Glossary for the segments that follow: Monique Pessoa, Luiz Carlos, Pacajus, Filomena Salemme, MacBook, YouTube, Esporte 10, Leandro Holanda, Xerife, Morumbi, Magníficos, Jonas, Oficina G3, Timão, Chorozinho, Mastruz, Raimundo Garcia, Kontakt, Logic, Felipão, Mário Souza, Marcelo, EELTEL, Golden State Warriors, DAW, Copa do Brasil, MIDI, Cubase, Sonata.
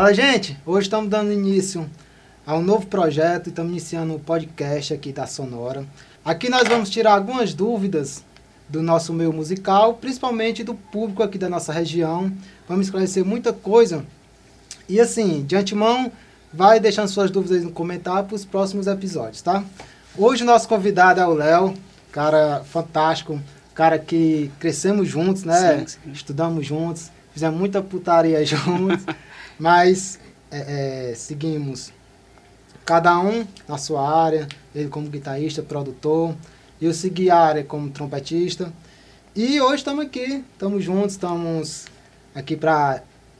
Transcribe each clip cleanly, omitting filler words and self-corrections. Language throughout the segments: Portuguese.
Fala, gente! Hoje estamos dando início a um novo projeto e estamos iniciando o podcast aqui da Sonora. Aqui nós vamos tirar algumas dúvidas do nosso meio musical, principalmente do público aqui da nossa região. Vamos esclarecer muita coisa. E assim, de antemão, vai deixando suas dúvidas no comentário para os próximos episódios, tá? Hoje o nosso convidado é o Léo, cara fantástico, cara que crescemos juntos, né? Sim. Estudamos juntos, fizemos muita putaria juntos. Mas seguimos cada um na sua área, ele como guitarrista, produtor, eu segui a área como trompetista. E hoje estamos aqui, estamos juntos, estamos aqui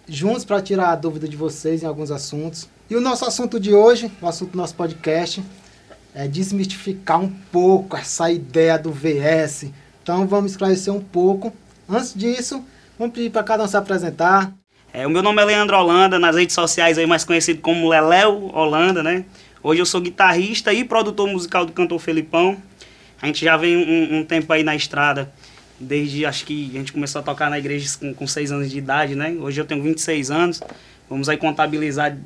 juntos para tirar a dúvida de vocês em alguns assuntos. E o nosso assunto de hoje, o assunto do nosso podcast, é desmistificar um pouco essa ideia do VS. Então vamos esclarecer um pouco. Antes disso, vamos pedir para cada um se apresentar. O meu nome é Leandro Holanda, nas redes sociais aí mais conhecido como Leléu Holanda, né? Hoje eu sou guitarrista e produtor musical do cantor Felipão. A gente já vem um tempo aí na estrada, desde acho que a gente começou a tocar na igreja com 6 anos de idade, né? Hoje eu tenho 26 anos, vamos aí contabilizar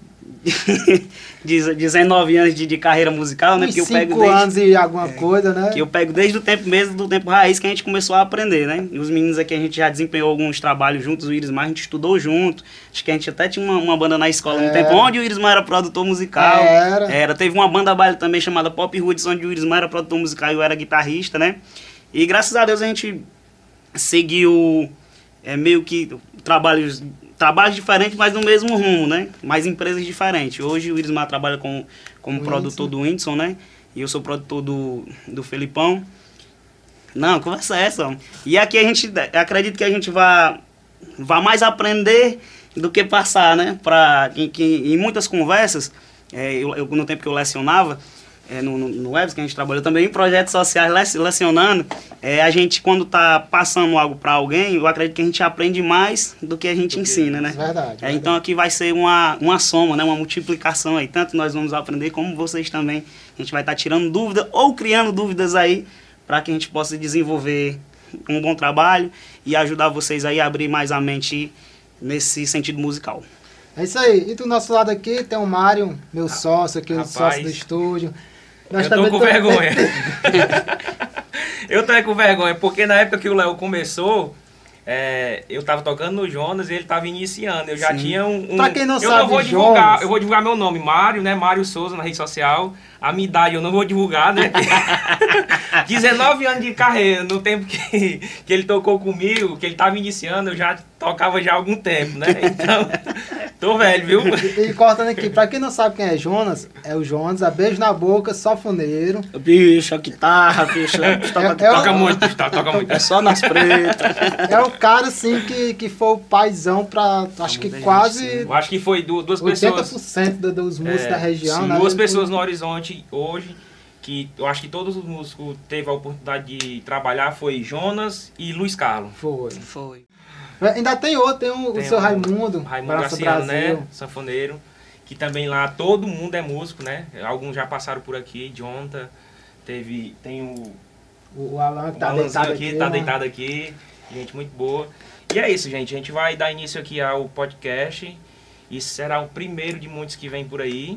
19 anos de carreira musical, né? Que eu pego 5 anos e alguma coisa, né? Que eu pego desde o tempo mesmo, do tempo raiz que a gente começou a aprender, né? E os meninos aqui a gente já desempenhou alguns trabalhos juntos, o Irismar a gente estudou junto, acho que a gente até tinha uma banda na escola no tempo, onde o Irismar era produtor musical. Teve uma banda baile também chamada Pop Hudson, onde o Irismar era produtor musical e eu era guitarrista, né? E graças a Deus a gente seguiu meio que trabalhos diferentes, mas no mesmo rumo, né? Mas empresas diferentes. Hoje o Irismar trabalha como produtor do Windson, né? E eu sou produtor do Felipão. Não, conversa essa, homem. E aqui a gente, acredito que a gente vá mais aprender do que passar, né? Em muitas conversas, no tempo que eu lecionava, no Webs, que a gente trabalhou também em projetos sociais, lecionando, a gente, quando está passando algo para alguém, eu acredito que a gente aprende mais do que a gente ensina, né? Verdade. Então aqui vai ser uma soma, né? Uma multiplicação aí, tanto nós vamos aprender como vocês também. A gente vai estar tirando dúvida ou criando dúvidas aí para que a gente possa desenvolver um bom trabalho e ajudar vocês aí a abrir mais a mente nesse sentido musical. É isso aí. E do nosso lado aqui tem o Mário, meu sócio aqui, o sócio do estúdio. Nós eu tô com vergonha. Eu tô com vergonha, porque na época que o Léo começou, eu tava tocando no Jonas e ele tava iniciando. Eu já tinha um... Pra quem não sabe, eu vou divulgar meu nome, Mário, né? Mário Souza na rede social. A minha idade eu não vou divulgar, né? 19 anos de carreira, no tempo que ele tocou comigo, que ele tava iniciando, eu já tocava já há algum tempo, né? Então... Tô velho, viu? E cortando aqui, pra quem não sabe quem é o Jonas, a beijo na boca, sofoneiro. Bicho, a guitarra, bicho. Toca muito. É só nas pretas. É o cara, assim, que foi o paizão pra, acho que quase... Eu acho que foi duas pessoas... 80% dos músicos da região, sim, né? Duas pessoas no horizonte hoje, que eu acho que todos os músicos teve a oportunidade de trabalhar, foi Jonas e Luiz Carlos. Foi. Ainda tem outro, tem o seu Raimundo Garcia, né? Sanfoneiro, que também lá todo mundo é músico, né? Alguns já passaram por aqui, Jonathan, tem o Alan que tá deitado aqui, gente muito boa. E é isso, gente, a gente vai dar início aqui ao podcast, isso será o primeiro de muitos que vem por aí.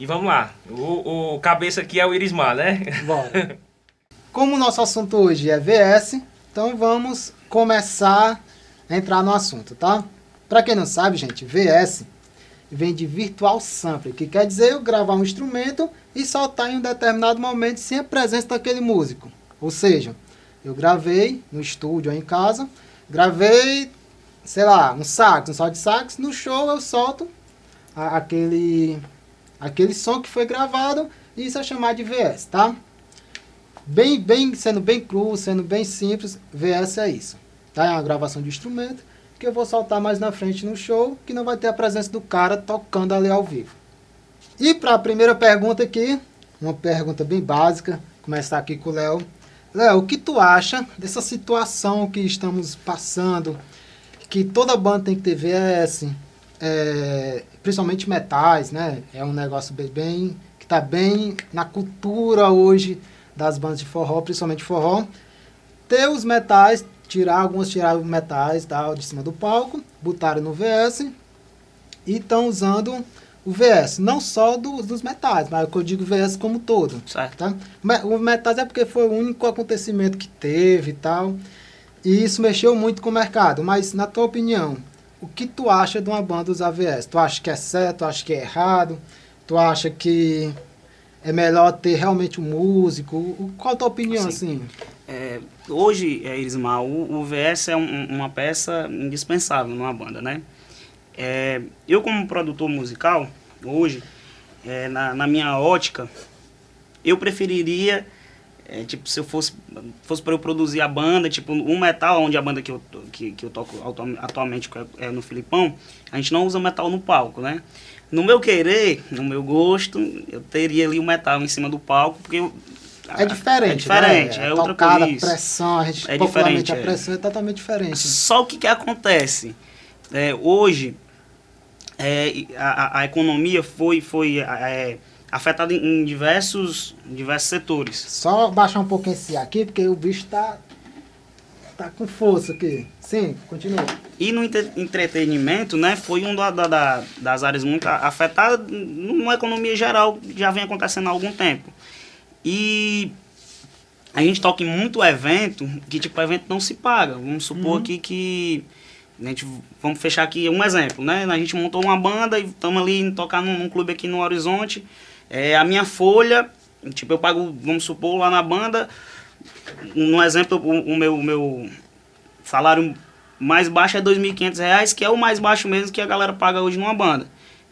E vamos lá, o cabeça aqui é o Irismar, né? Bora. Como o nosso assunto hoje é VS, então vamos começar... entrar no assunto, tá? Pra quem não sabe, gente, VS vem de Virtual Sampler, que quer dizer eu gravar um instrumento e soltar em um determinado momento sem a presença daquele músico. Ou seja, eu gravei no estúdio ou em casa, gravei, sei lá, um solo de sax, no show eu solto aquele som que foi gravado e isso é chamado de VS, tá? Bem, sendo bem cru, sendo bem simples, VS é isso. Tá? É uma gravação de instrumento que eu vou soltar mais na frente no show, que não vai ter a presença do cara tocando ali ao vivo. E para a primeira pergunta aqui, uma pergunta bem básica, começar aqui com o Léo. Léo, o que tu acha dessa situação que estamos passando, que toda banda tem que ter VS, principalmente metais, né? É um negócio bem que está bem na cultura hoje das bandas de forró, principalmente forró, ter os metais. Tiraram os metais, tá, de cima do palco, botaram no VS e estão usando o VS, não só dos metais, mas eu digo VS como todo. Certo. Tá? O metais é porque foi o único acontecimento que teve e tal, e isso mexeu muito com o mercado. Mas, na tua opinião, o que tu acha de uma banda usar VS? Tu acha que é certo, tu acha que é errado, tu acha que é melhor ter realmente um músico? Qual a tua opinião, assim? Hoje, Irismar, o VS é uma peça indispensável numa banda, né? Eu, como produtor musical, hoje, na minha ótica, eu preferiria, tipo, se eu fosse para eu produzir a banda, tipo, um metal, onde a banda que eu toco atualmente é no Felipão, a gente não usa metal no palco, né? No meu querer, no meu gosto, eu teria ali o metal em cima do palco, porque é diferente, né? É outra coisa. A pressão, a gente popularmente, a pressão é totalmente diferente. Só o que acontece? Hoje, a economia foi afetada em diversos setores. Só baixar um pouquinho esse aqui, porque o bicho tá com força aqui. Sim, continua. E no entretenimento, né, foi uma das áreas muito afetadas, numa economia geral, já vem acontecendo há algum tempo. E a gente toca em muito evento, que tipo, evento não se paga. Vamos supor aqui que vamos fechar aqui um exemplo, né? A gente montou uma banda e estamos ali tocar num clube aqui no Horizonte. A minha folha, tipo, eu pago, vamos supor, lá na banda, no exemplo, o meu salário mais baixo é R$ 2.500, que é o mais baixo mesmo que a galera paga hoje numa banda.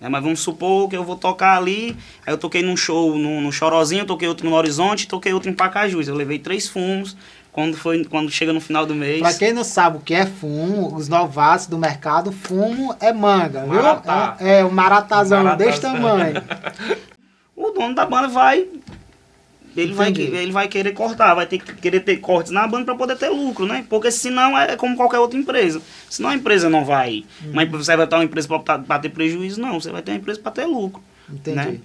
Mas vamos supor que eu vou tocar ali, aí eu toquei num show no Chorozinho, toquei outro no Horizonte, toquei outro em Pacajus. Eu levei 3 fumos. Quando chega no final do mês. Pra quem não sabe o que é fumo, os novatos do mercado, fumo é manga, maratá, viu? É um maratazão desse tamanho. O dono da banda vai. Ele vai querer cortar, vai ter que querer ter cortes na banda para poder ter lucro, né? Porque senão é como qualquer outra empresa. Senão a empresa não vai. Mas você vai ter uma empresa para ter prejuízo, não. Você vai ter uma empresa para ter lucro. Entendi. Né?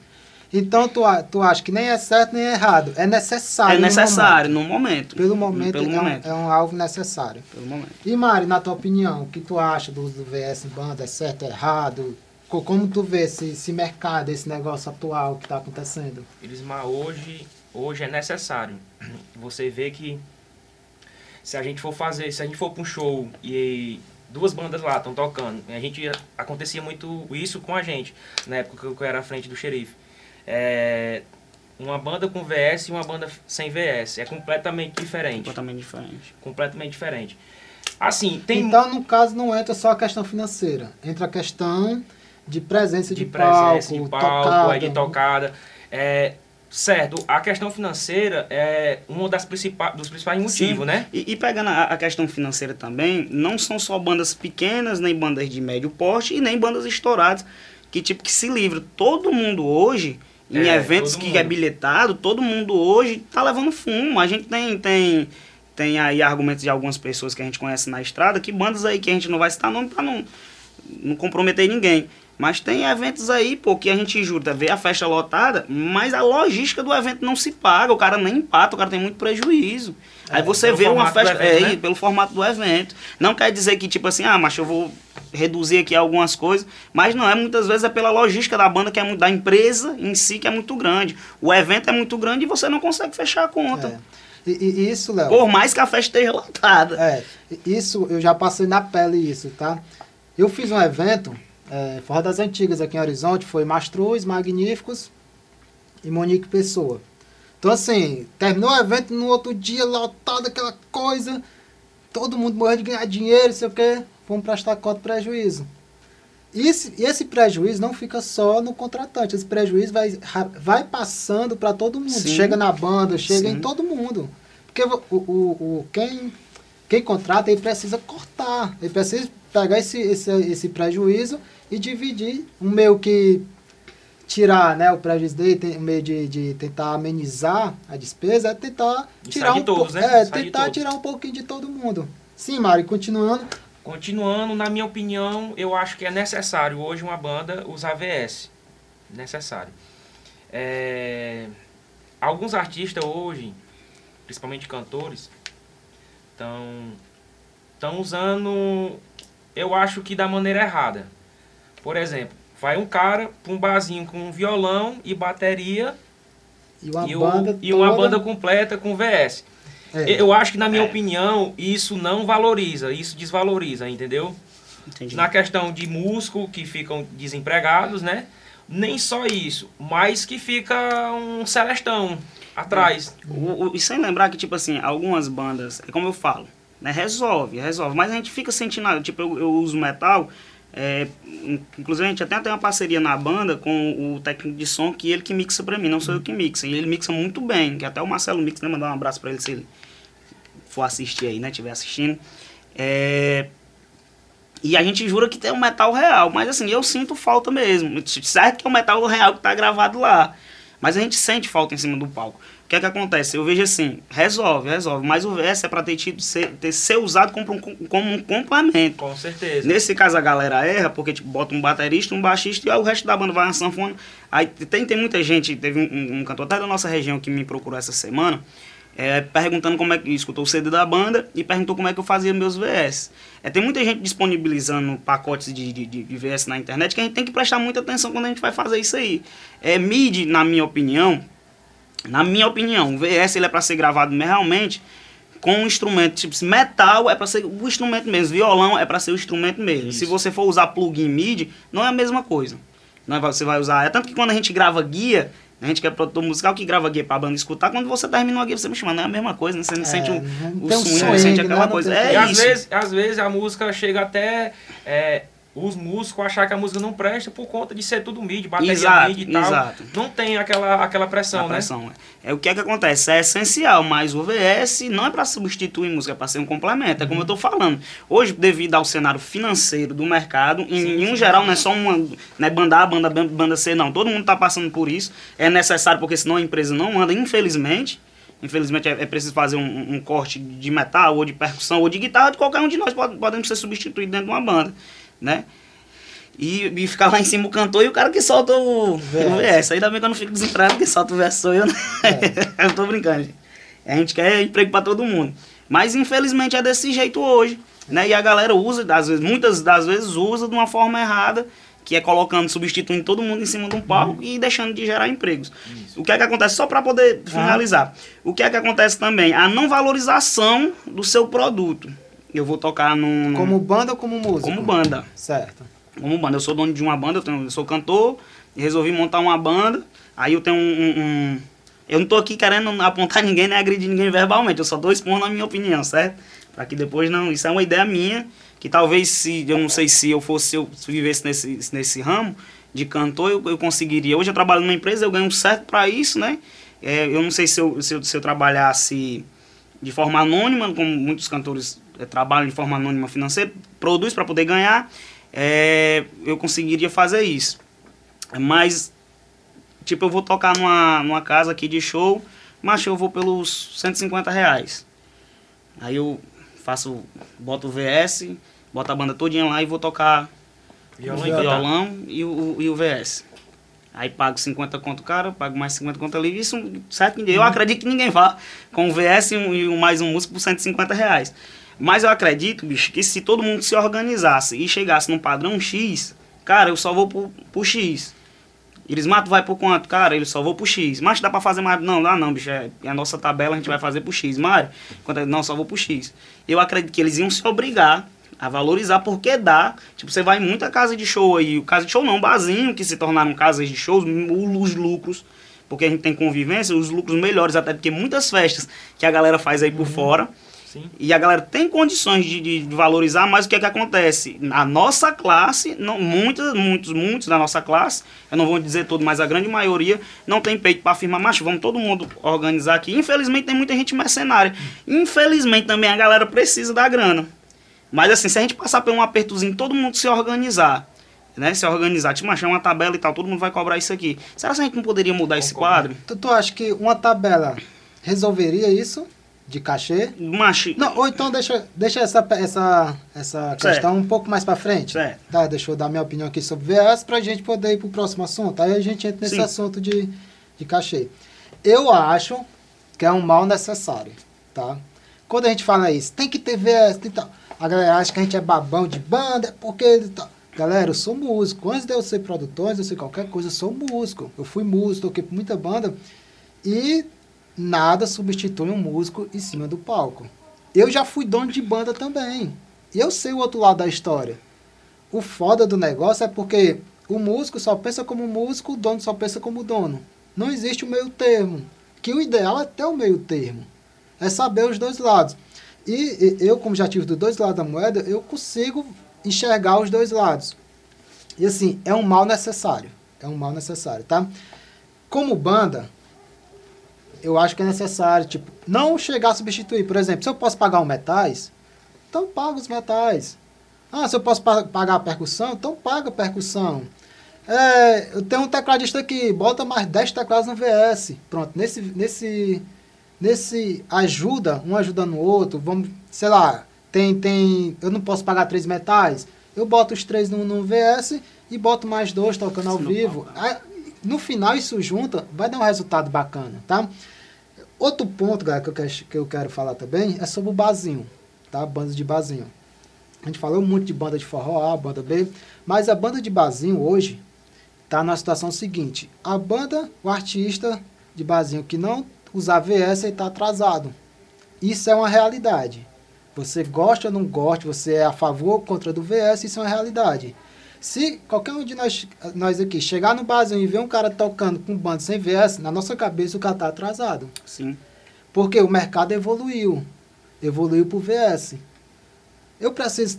Então, tu acha que nem é certo nem é errado. É necessário. É necessário, no momento. Pelo momento. É um alvo necessário. Pelo momento. E, Mari, na tua opinião, o que tu acha do uso do VS em banda? É certo, é errado? Como tu vê esse mercado, esse negócio atual que está acontecendo? Irismar, hoje é necessário. Você vê que se a gente for para um show e duas bandas lá estão tocando, acontecia muito isso com a gente, na época que eu era à frente do Xerife. Uma banda com VS e uma banda sem VS. É completamente diferente. Completamente diferente. Assim, então, no caso, não entra só a questão financeira. Entra a questão de presença de palco, de tocada. Certo, a questão financeira é um dos principais motivos, sim, né? E pegando a questão financeira também, não são só bandas pequenas, nem bandas de médio porte e nem bandas estouradas que se livra. Todo mundo hoje, em eventos que é bilhetado, todo mundo hoje tá levando fumo. A gente tem aí argumentos de algumas pessoas que a gente conhece na estrada, que bandas aí que a gente não vai citar nome pra não comprometer ninguém. Mas tem eventos aí, pô, que a gente jura, vê a festa lotada, mas a logística do evento não se paga, o cara nem empata, o cara tem muito prejuízo. Aí você vê uma festa né? Pelo formato do evento. Não quer dizer que tipo assim, mas eu vou reduzir aqui algumas coisas, mas não, muitas vezes é pela logística da banda, que é da empresa em si, que é muito grande. O evento é muito grande e você não consegue fechar a conta. E isso, Léo, por mais que a festa esteja lotada. Isso, eu já passei na pele isso, tá? Eu fiz um evento, fora das antigas aqui em Horizonte, foi Mastruz, Magníficos e Monique Pessoa. Então assim, terminou o evento, no outro dia lotado, aquela coisa, todo mundo morrendo de ganhar dinheiro, sei o quê, vamos prestar conta de prejuízo. E esse prejuízo não fica só no contratante, esse prejuízo vai passando para todo mundo. Sim. Chega na banda, chega em todo mundo. Porque quem contrata, ele precisa cortar, ele precisa pegar esse prejuízo e dividir, um meio que tirar, né, o prejuízo dele, um meio de tentar amenizar a despesa, é tentar tirar um pouquinho de todo mundo. Sim, Mário, continuando, na minha opinião, eu acho que é necessário hoje uma banda usar VS, necessário. Alguns artistas hoje, principalmente cantores, estão usando, eu acho que da maneira errada. Por exemplo, vai um cara para um barzinho com um violão e bateria e uma banda completa com VS. É. Eu acho que, na minha opinião, isso não valoriza, isso desvaloriza, entendeu? Entendi. Na questão de músicos que ficam desempregados, né? Nem só isso, mas que fica um celestão atrás. E sem lembrar que, tipo assim, algumas bandas, é como eu falo, né? Resolve. Mas a gente fica sentindo, tipo, eu uso metal... É, inclusive a gente até tem uma parceria na banda com o técnico de som, que ele que mixa pra mim, não sou eu que mixa. E ele mixa muito bem, que até o Marcelo mixa, né? Mandar um abraço pra ele se ele for assistir aí, né? Estiver assistindo. É... E a gente jura que tem um metal real, mas assim, eu sinto falta mesmo. Certo que é o metal real que tá gravado lá, mas a gente sente falta em cima do palco. O que é que acontece? Eu vejo assim, resolve, mas o VS é para ter sido usado como um complemento. Com certeza. Nesse caso a galera erra, porque tipo, bota um baterista, um baixista e aí o resto da banda vai na sanfona. Aí tem muita gente, teve um cantor até da nossa região que me procurou essa semana, perguntando como é que escutou o CD da banda e perguntou como é que eu fazia meus VS. Tem muita gente disponibilizando pacotes de VS na internet que a gente tem que prestar muita atenção quando a gente vai fazer isso aí. MIDI, na minha opinião, o VS ele é para ser gravado realmente com um instrumento, tipo, metal é para ser o instrumento mesmo, violão é para ser o instrumento mesmo. Isso. Se você for usar plugin MIDI, não é a mesma coisa. Não é, você vai usar, tanto que quando a gente grava guia, a gente que é produtor musical que grava guia pra banda escutar, quando você termina uma guia, você me chama, não é a mesma coisa, né? Você não sente o swing, não sente aquela coisa. Às vezes a música chega até... Os músicos achar que a música não presta por conta de ser tudo MIDI, bateria MIDI e tal. Exato. Não tem aquela pressão, né? O que é que acontece? É essencial, mas o VS não é para substituir música, é para ser um complemento. É como eu estou falando. Hoje, devido ao cenário financeiro do mercado, em geral não é só uma... Né, banda A, banda C, não. Todo mundo está passando por isso. É necessário, porque senão a empresa não anda, infelizmente. Infelizmente é preciso fazer um corte de metal, ou de percussão, ou de guitarra, de qualquer um de nós podemos ser substituído dentro de uma banda. Né? E ficar lá em cima o cantor e o cara que solta o VS. Ainda bem que eu não fico desempregado, que solta o VS sou eu, né? Eu tô brincando, gente. A gente quer emprego pra todo mundo. Mas infelizmente é desse jeito hoje, né? E a galera usa, muitas das vezes usa de uma forma errada, que é substituindo todo mundo em cima de um palco e deixando de gerar empregos. Isso. O que é que acontece? Só para poder finalizar. O que é que acontece também? A não valorização do seu produto. Eu vou tocar num... Como banda ou como músico? Como banda. Certo. Como banda. Eu sou dono de uma banda, eu sou cantor, resolvi montar uma banda, aí eu tenho Eu não tô aqui querendo apontar ninguém, nem agredir ninguém verbalmente, eu só tô expondo a minha opinião, certo? Pra que depois não... Isso é uma ideia minha, que talvez se... Eu não sei se eu fosse... Se eu vivesse nesse ramo de cantor, eu conseguiria. Hoje eu trabalho numa empresa, eu ganho certo pra isso, né? Eu não sei se eu trabalhasse de forma anônima, como muitos cantores... trabalho de forma anônima financeira, produz para poder ganhar, eu conseguiria fazer isso. Mas, tipo, eu vou tocar numa casa aqui de show, mas eu vou pelos R$150. Aí eu faço, boto o VS, boto a banda todinha lá e vou tocar violão e o VS. Aí pago 50 conto cara, pago mais 50 conto ali, isso certo? Eu acredito que ninguém vá com o VS e mais um músico por R$150. Mas eu acredito, bicho, que se todo mundo se organizasse e chegasse num padrão X, cara, eu só vou pro X. Irismar, tu vai por quanto? Cara, eu só vou pro X. Mas dá pra fazer mais? Não, dá não, bicho. É a nossa tabela, a gente vai fazer pro X. Mário, não, só vou pro X. Eu acredito que eles iam se obrigar a valorizar, porque dá. Tipo, você vai em muita casa de show aí. Casa de show não, barzinho, que se tornaram casas de shows, os lucros, porque a gente tem convivência, os lucros melhores, até porque muitas festas que a galera faz aí por fora. Sim. E a galera tem condições de valorizar, mas o que é que acontece? A nossa classe, muitos da nossa classe, eu não vou dizer todo, mas a grande maioria, não tem peito para afirmar, macho, vamos todo mundo organizar aqui. Infelizmente tem muita gente mercenária. Infelizmente também a galera precisa da grana. Mas assim, se a gente passar por um apertozinho, todo mundo se organizar, né? Se organizar, te machar uma tabela e tal, todo mundo vai cobrar isso aqui. Será que a gente não poderia mudar esse quadro? Tu acha que uma tabela resolveria isso? De cachê? Não, ou então deixa essa questão um pouco mais pra frente. Certo. Tá, deixa eu dar minha opinião aqui sobre VS pra gente poder ir pro próximo assunto. Aí a gente entra nesse assunto de cachê. Eu acho que é um mal necessário, tá? Quando a gente fala isso, tem que ter VS, tem tal. A galera acha que a gente é babão de banda, porque... Tá. Galera, eu sou músico. Antes de eu ser produtor, antes de eu ser qualquer coisa, eu sou músico. Eu fui músico, toquei por muita banda. E nada substitui um músico em cima do palco. Eu já fui dono de banda também. E eu sei o outro lado da história. O foda do negócio é porque o músico só pensa como músico, o dono só pensa como dono. Não existe o meio termo. Que o ideal é ter o meio termo. É saber os dois lados. E eu, como já tive dos dois lados da moeda, eu consigo enxergar os dois lados. E assim, é um mal necessário. É um mal necessário, tá? Como banda, eu acho que é necessário, tipo, não chegar a substituir. Por exemplo, se eu posso pagar os metais, então paga os metais. Ah, se eu posso pagar a percussão, então paga a percussão. Eu tenho um tecladista aqui, bota mais 10 teclados no VS. Pronto, nesse ajuda, um ajuda no outro, vamos, sei lá, eu não posso pagar 3 metais, eu boto os 3 no VS e boto mais 2 tocando ao vivo. Aí, no final isso junta, vai dar um resultado bacana, tá? Outro ponto, galera, que eu quero falar também é sobre o barzinho, tá? Banda de barzinho. A gente falou muito de banda de forró A, banda B, mas a banda de barzinho hoje tá na situação seguinte. A banda, o artista de barzinho que não usar VS, ele tá atrasado. Isso é uma realidade. Você gosta ou não gosta, você é a favor ou contra do VS, isso é uma realidade. Se qualquer um de nós aqui chegar no barzinho e ver um cara tocando com banda sem VS, na nossa cabeça o cara tá atrasado. Sim. Porque o mercado evoluiu pro VS. Eu preciso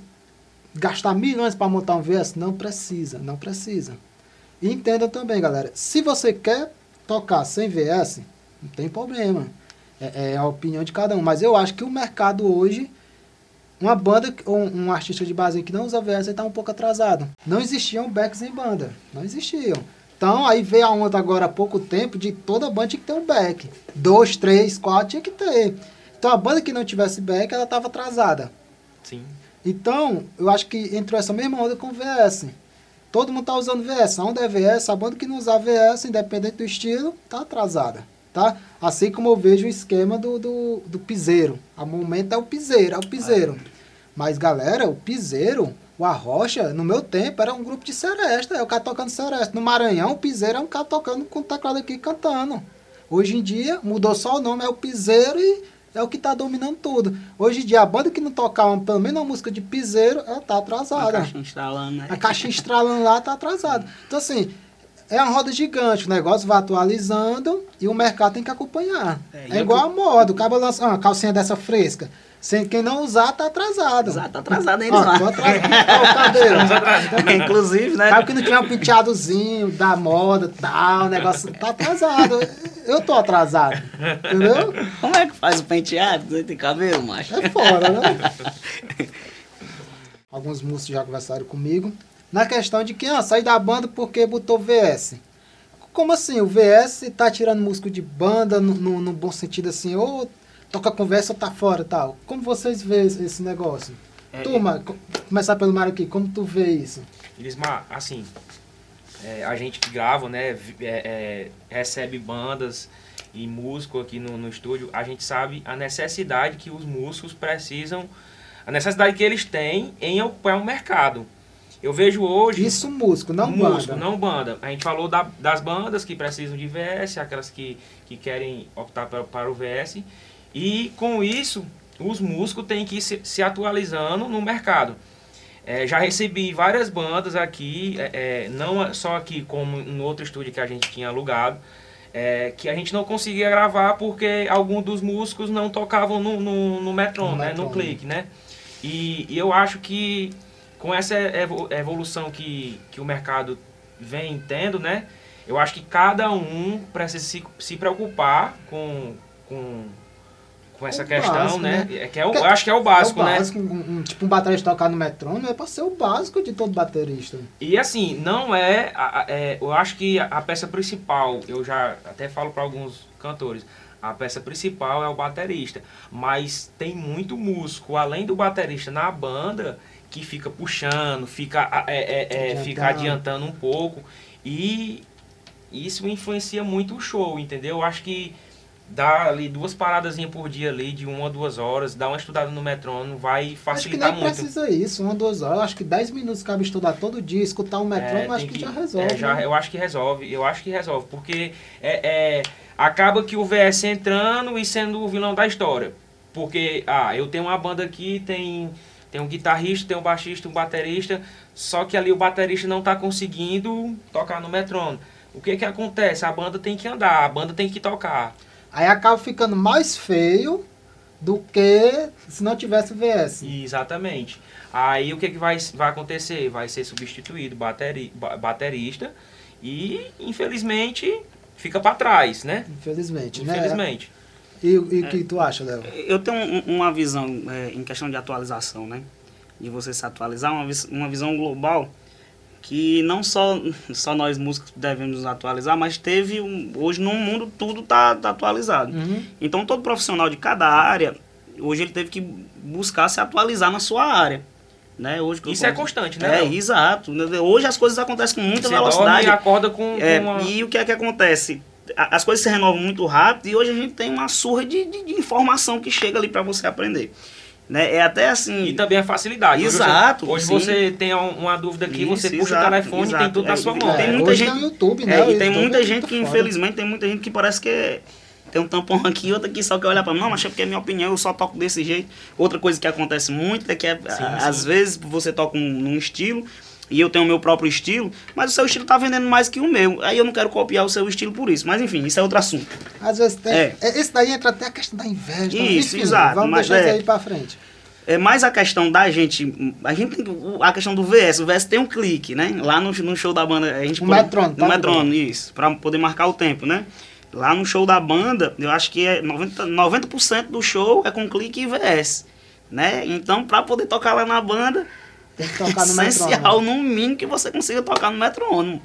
gastar milhões para montar um VS? Não precisa, não precisa. E entendam também, galera. Se você quer tocar sem VS, não tem problema. É a opinião de cada um. Mas eu acho que o mercado hoje, uma banda ou um artista de base que não usa VS, está um pouco atrasado. Não existiam backs em banda. Não existiam. Então, aí veio a onda agora há pouco tempo de toda banda tinha que ter um back. 2, 3, 4, tinha que ter. Então, a banda que não tivesse back, ela estava atrasada. Sim. Então, eu acho que entrou essa mesma onda com VS. Todo mundo está usando VS. A onda é VS, a banda que não usar VS, independente do estilo, está atrasada, tá? Assim como eu vejo o esquema do piseiro. A momento é o piseiro, Mas, galera, o piseiro, o Arrocha, no meu tempo, era um grupo de seresta. É o cara tocando seresta. No Maranhão, o piseiro é um cara tocando com o teclado aqui cantando. Hoje em dia, mudou só o nome, é o piseiro e... é o que está dominando tudo. Hoje em dia, a banda que não tocar pelo menos uma música de piseiro, ela está atrasada. A caixinha estralando, né? A caixinha estralando lá está atrasada. Então, assim, é uma roda gigante. O negócio vai atualizando e o mercado tem que acompanhar. É igual a moda. O cabo lança uma calcinha dessa fresca. Sem quem não usar, está atrasado. Exato, está atrasado ainda lá. Então, inclusive, né? Sabe que não tiver um penteadozinho da moda, tal, o negócio está atrasado. Eu tô atrasado, entendeu? Como é que faz o penteado? Você tem cabelo, macho? É foda, né? Alguns músicos já conversaram comigo na questão de que, saí da banda porque botou VS. Como assim? O VS tá tirando músico de banda no bom sentido assim, ou toca conversa ou tá fora, tal. Como vocês veem esse negócio? Turma, começar pelo Mário aqui, como tu vê isso? Irismar, assim... a gente que grava, né, recebe bandas e músico aqui no estúdio, a gente sabe a necessidade que os músicos precisam, a necessidade que eles têm em ocupar o mercado. Eu vejo hoje... Isso músico, não banda. Músico, não banda. A gente falou das bandas que precisam de VS, aquelas que querem optar para o VS, e com isso os músicos têm que ir se atualizando no mercado. Já recebi várias bandas aqui, não só aqui como em outro estúdio que a gente tinha alugado, que a gente não conseguia gravar porque alguns dos músicos não tocavam no metrônomo, né? No clique, né? E eu acho que com essa evolução que o mercado vem tendo, né? Eu acho que cada um precisa se preocupar com essa questão, básico, né? Que eu acho que é o básico, né? Tipo, um baterista tocar no metrônomo é para ser o básico de todo baterista. E assim, não é... eu acho que a peça principal, eu já até falo para alguns cantores, a peça principal é o baterista. Mas tem muito músico, além do baterista, na banda, que fica puxando, fica adiantando um pouco. E isso influencia muito o show, entendeu? Eu acho que dá ali duas paradazinhas por dia ali, de 1 a 2 horas, dá uma estudada no metrônomo, vai facilitar muito. Acho que nem precisa isso, 1 a 2 horas, acho que 10 minutos cabe estudar todo dia, escutar um metrônomo, acho que já resolve. Né? Eu acho que resolve, porque acaba que o VS entrando e sendo o vilão da história. Porque, eu tenho uma banda aqui, tem um guitarrista, tem um baixista, um baterista, só que ali o baterista não está conseguindo tocar no metrônomo. O que que acontece? A banda tem que andar, a banda tem que tocar. Aí acaba ficando mais feio do que se não tivesse o VS. Exatamente. Aí o que vai acontecer? Vai ser substituído baterista e, infelizmente, fica para trás, né? Infelizmente. E o que tu acha, Léo? Eu tenho uma visão em questão de atualização, né? De você se atualizar, uma visão global que não só nós músicos devemos nos atualizar, mas hoje no mundo tudo tá atualizado. Uhum. Então todo profissional de cada área, hoje ele teve que buscar se atualizar na sua área. Né? Hoje, isso é constante, né? Exato. Hoje as coisas acontecem com muita velocidade. Você acorda com uma... E o que é que acontece? As coisas se renovam muito rápido e hoje a gente tem uma surra de informação que chega ali para você aprender. Né? É até assim... E também a facilidade. Exato. Hoje você tem uma dúvida aqui, você puxa o telefone e tem tudo na sua mão. Tem muita gente no YouTube, né? E tem muita gente que, infelizmente, tem muita gente que parece que tem um tampão aqui e outra aqui só que olha para mim. Não, mas é porque é minha opinião, eu só toco desse jeito. Outra coisa que acontece muito é que às vezes você toca num estilo... E eu tenho o meu próprio estilo, mas o seu estilo tá vendendo mais que o meu. Aí eu não quero copiar o seu estilo por isso. Mas enfim, isso é outro assunto. Às vezes tem... Esse daí entra até a questão da inveja. Isso, exato. Vamos deixar isso aí pra frente. É mais a questão da gente... A gente tem a questão do VS. O VS tem um clique, né? Lá no show da banda... a gente metrônomo, isso. Pra poder marcar o tempo, né? Lá no show da banda, eu acho que 90% do show é com clique e VS. Né? Então, pra poder tocar lá na banda... Tem que tocar no essencial, metrônomo. No mínimo, que você consiga tocar no metrônomo.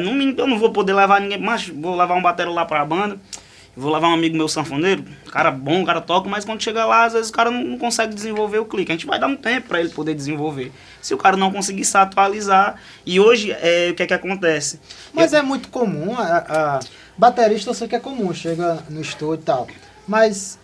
No mínimo, eu não vou poder levar ninguém, mas vou levar um batero lá pra banda, vou levar um amigo meu sanfoneiro, cara bom, o cara toca, mas quando chega lá, às vezes o cara não consegue desenvolver o clique. A gente vai dar um tempo pra ele poder desenvolver. Se o cara não conseguir se atualizar, e hoje, o que é que acontece? Mas é muito comum, baterista eu sei que é comum, chega no estúdio e tal, mas...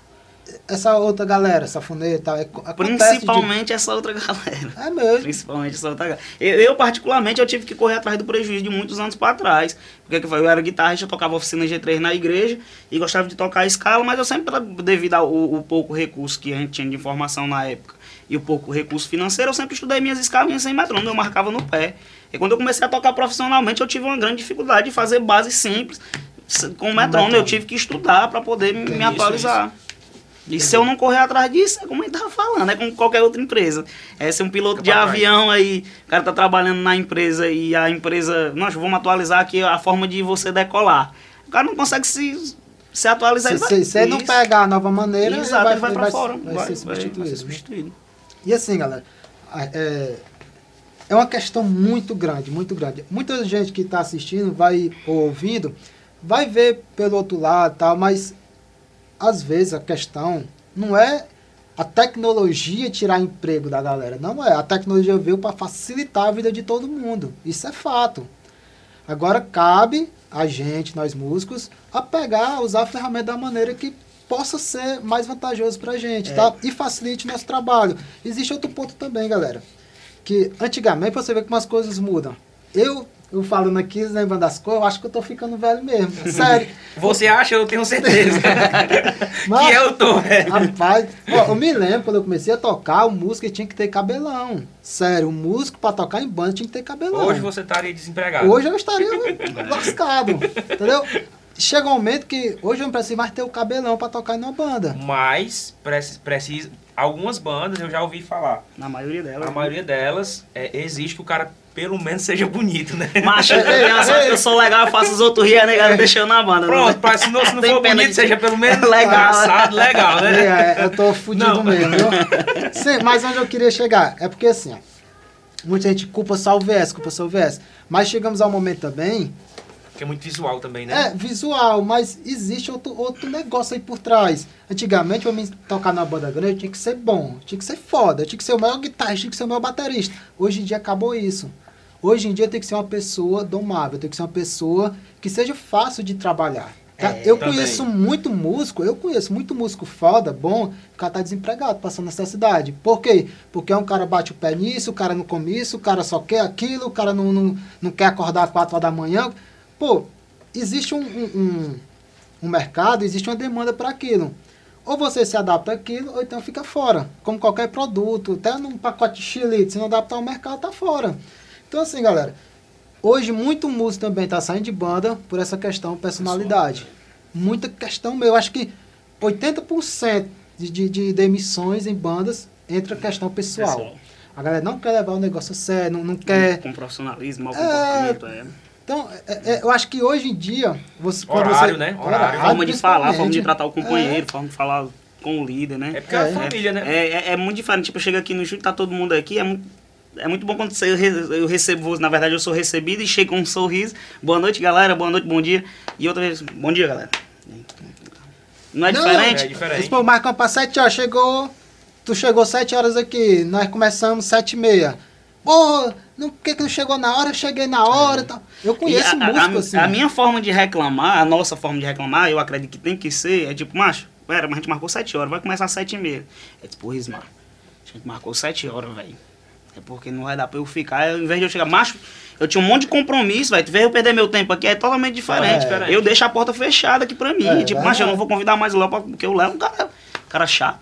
Essa outra galera, safoneiro e tal... Principalmente essa outra galera. É mesmo. Principalmente essa outra galera. Particularmente, eu tive que correr atrás do prejuízo de muitos anos para trás. Porque eu era guitarrista, eu tocava oficina G3 na igreja e gostava de tocar a escala, mas eu sempre, devido ao pouco recurso que a gente tinha de informação na época e o pouco recurso financeiro, eu sempre estudei minhas escalinhas sem metrônomo, eu marcava no pé. E quando eu comecei a tocar profissionalmente, eu tive uma grande dificuldade de fazer base simples com metrônomo. Eu tive que estudar para poder me atualizar. E se eu não correr atrás disso, é como ele estava falando, é como qualquer outra empresa. Se um piloto de avião aí, o cara está trabalhando na empresa e a empresa... Nós vamos atualizar aqui a forma de você decolar. O cara não consegue se atualizar. Se você não pegar a nova maneira, exato, ele vai para fora. Vai ser substituído. E assim, galera, é uma questão muito grande, muito grande. Muita gente que está assistindo, ou ouvindo, vai ver pelo outro lado e tal, mas... Às vezes a questão não é a tecnologia tirar emprego da galera, não é. A tecnologia veio para facilitar a vida de todo mundo, isso é fato. Agora cabe a gente, nós músicos, usar a ferramenta da maneira que possa ser mais vantajoso para a gente, tá? E facilite o nosso trabalho. Existe outro ponto também, galera, que antigamente você vê como as coisas mudam. Eu falando aqui, lembrando das coisas, eu acho que eu tô ficando velho mesmo. Sério. Você acha? Eu tenho certeza. Mas, que eu tô velho. Rapaz, eu me lembro, quando eu comecei a tocar, o músico tinha que ter cabelão. Sério, o músico pra tocar em banda tinha que ter cabelão. Hoje você estaria desempregado. Hoje eu estaria lascado, entendeu? Chega um momento que hoje eu não preciso mais ter o cabelão pra tocar em uma banda. Mas precisa... Algumas bandas eu já ouvi falar. Na maioria delas. Existe que o cara... Pelo menos seja bonito, né? Macho, eu sou legal, eu faço os outros rir, né, cara? Deixando na banda. Pronto, né? Se não for bonito, seja pelo menos legal. Engraçado, legal, né? Eu tô fudido mesmo, viu? Sim, mas onde eu queria chegar? É porque assim, muita gente culpa só o VS. Mas chegamos ao momento também... Que é muito visual também, né? Visual, mas existe outro negócio aí por trás. Antigamente, pra mim tocar na banda grande, tinha que ser bom, tinha que ser foda, tinha que ser o maior guitarrista, tinha que ser o maior baterista. Hoje em dia acabou isso. Hoje em dia tem que ser uma pessoa domável, tem que ser uma pessoa que seja fácil de trabalhar. Tá? É, eu conheço muito músico, foda, bom, o cara tá desempregado, passando necessidade. Por quê? Porque um cara bate o pé nisso, o cara não come isso, o cara só quer aquilo, o cara não quer acordar às 4 horas da manhã. Pô, existe um mercado, existe uma demanda para aquilo. Ou você se adapta àquilo, ou então fica fora. Como qualquer produto, até num pacote de chilito, se não adaptar ao mercado, tá fora. Então assim, galera, hoje muito músico também tá saindo de banda por essa questão personalidade. Muita questão mesmo. Eu acho que 80% de demissões em bandas entra a questão pessoal. A galera não quer levar o negócio a sério, não quer... Com profissionalismo, mau comportamento, Então, eu acho que hoje em dia... Horário, forma de falar, forma de tratar o companheiro, forma de falar com o líder, né? É porque é a família, né? É muito diferente. Tipo, chega aqui no estúdio, tá todo mundo aqui, é muito bom quando eu recebo, na verdade eu sou recebido e chego com um sorriso. Boa noite, galera, boa noite, bom dia. E outra vez, bom dia, galera. Não é diferente? É diferente. Eles marcam pra 7 horas, tu chegou 7 horas aqui, nós começamos 7h30. Pô, por que não chegou na hora? Eu cheguei na hora e tal. Eu conheço músico assim. A minha forma de reclamar, a nossa forma de reclamar, eu acredito que tem que ser, é tipo, macho, pera, mas a gente marcou 7 horas, vai começar às 7h30. É tipo, Irismar, a gente marcou 7 horas, velho. É porque não vai dar pra eu ficar, ao invés de eu chegar, macho, eu tinha um monte de compromisso, velho, tu veio eu perder meu tempo aqui, é totalmente diferente. Eu deixo a porta fechada aqui pra mim, macho, eu não vou convidar mais o Léo, porque eu levo um cara chato.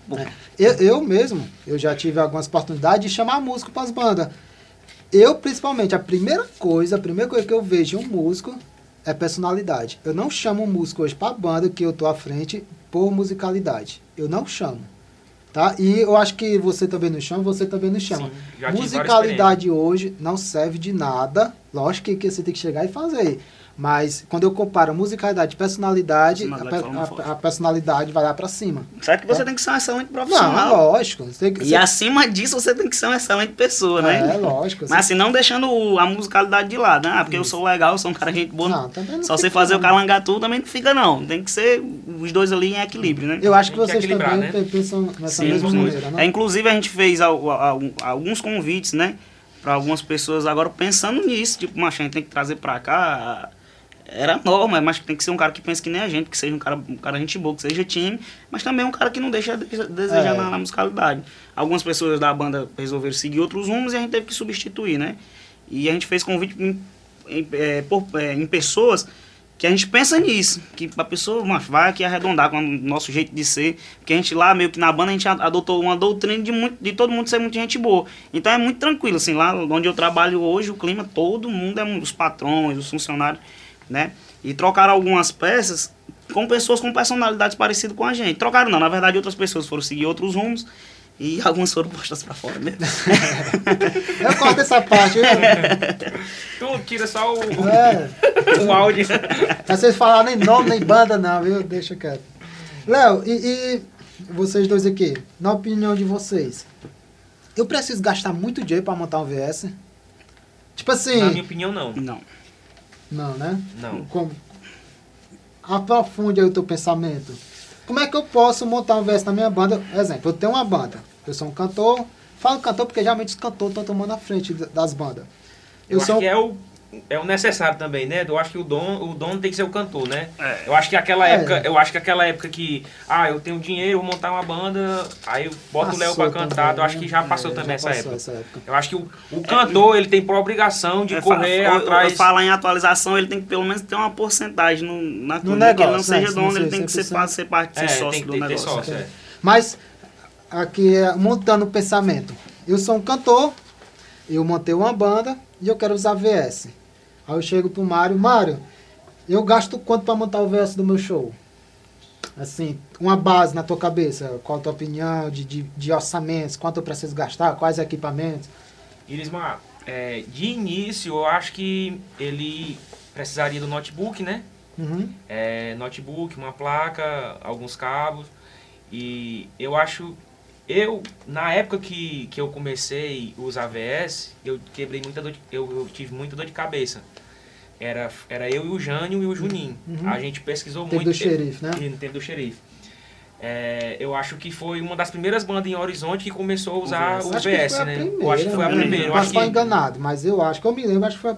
Eu mesmo, eu já tive algumas oportunidades de chamar músico pras bandas. Eu, principalmente, a primeira coisa que eu vejo em um músico é personalidade. Eu não chamo um músico hoje pra banda que eu tô à frente por musicalidade. Eu não chamo, tá? E eu acho que você também não chama. Sim, musicalidade hoje não serve de nada. Lógico que você tem que chegar e fazer. Mas quando eu comparo musicalidade e personalidade, a personalidade vai lá pra cima. Será que você tem que ser um excelente profissional? Não, lógico. Acima disso, você tem que ser um excelente pessoa, né? É, lógico. Mas assim, não deixando a musicalidade de lado, né? Porque eu sou legal, eu sou um cara gente boa. Não, também não. Só você fazer o calangatu também não fica, não. Tem que ser os dois ali em equilíbrio, né? Eu acho que vocês também, né, pensam nessa mesma maneira, né? Inclusive, a gente fez alguns convites, né? Pra algumas pessoas agora pensando nisso. Tipo, macho, a gente tem que trazer pra cá... Era norma, mas tem que ser um cara que pense que nem a gente, que seja um cara gente boa, que seja time, mas também um cara que não deixa desejar na musicalidade. Algumas pessoas da banda resolveram seguir outros rumos e a gente teve que substituir, né? E a gente fez convite em pessoas que a gente pensa nisso, que a pessoa vai aqui arredondar com o nosso jeito de ser, porque a gente lá, meio que na banda, a gente adotou uma doutrina de todo mundo ser muito gente boa. Então é muito tranquilo, assim, lá onde eu trabalho hoje, o clima, todo mundo é os patrões, os funcionários... Né? E trocaram algumas peças com pessoas com personalidades parecidas com a gente. Trocaram não, na verdade outras pessoas foram seguir outros rumos e algumas foram postas pra fora mesmo. Eu corto essa parte, viu? Tu tira só o áudio. Pra vocês falarem nem nome, nem banda não, viu? Deixa quieto. Léo, e vocês dois aqui, na opinião de vocês, eu preciso gastar muito dinheiro pra montar um VS? Tipo assim... Na minha opinião, não. Não, né? Não. Aprofunde aí o teu pensamento. Como é que eu posso montar um VS na minha banda? Exemplo, eu tenho uma banda. Eu sou um cantor. Falo cantor porque geralmente os cantores estão tomando a frente das bandas. Eu acho que é o necessário também, né? Eu acho que o dono tem que ser o cantor, né? É. Eu acho que aquela época que... Ah, eu tenho dinheiro, vou montar uma banda... Aí eu boto o Léo pra cantar. Também, eu acho que já passou também essa época. Eu acho que o cantor, ele tem por obrigação de correr atrás... Falar em atualização, ele tem que pelo menos ter uma porcentagem na turma. Que ele não seja dono, ele tem que ser parte, ser sócio do negócio. Mas, aqui, montando o pensamento. Eu sou um cantor, eu montei uma banda... E eu quero usar VS. Aí eu chego pro Mário, eu gasto quanto pra montar o VS do meu show? Assim, uma base na tua cabeça. Qual a tua opinião de orçamentos? Quanto eu preciso gastar? Quais equipamentos? Irismar, de início eu acho que ele precisaria do notebook, né? Uhum. Notebook, uma placa, alguns cabos. E eu acho... na época que eu comecei a usar VS, eu tive muita dor de cabeça. Era eu e o Jânio e o Juninho. Uhum. A gente pesquisou muito. No tempo do Xerife, né? No tempo do Xerife. Eu acho que foi uma das primeiras bandas em Horizonte que começou a usar o VS, né? Eu acho que foi a primeira. Eu acho que foi enganado, mas eu acho que eu me lembro, acho que foi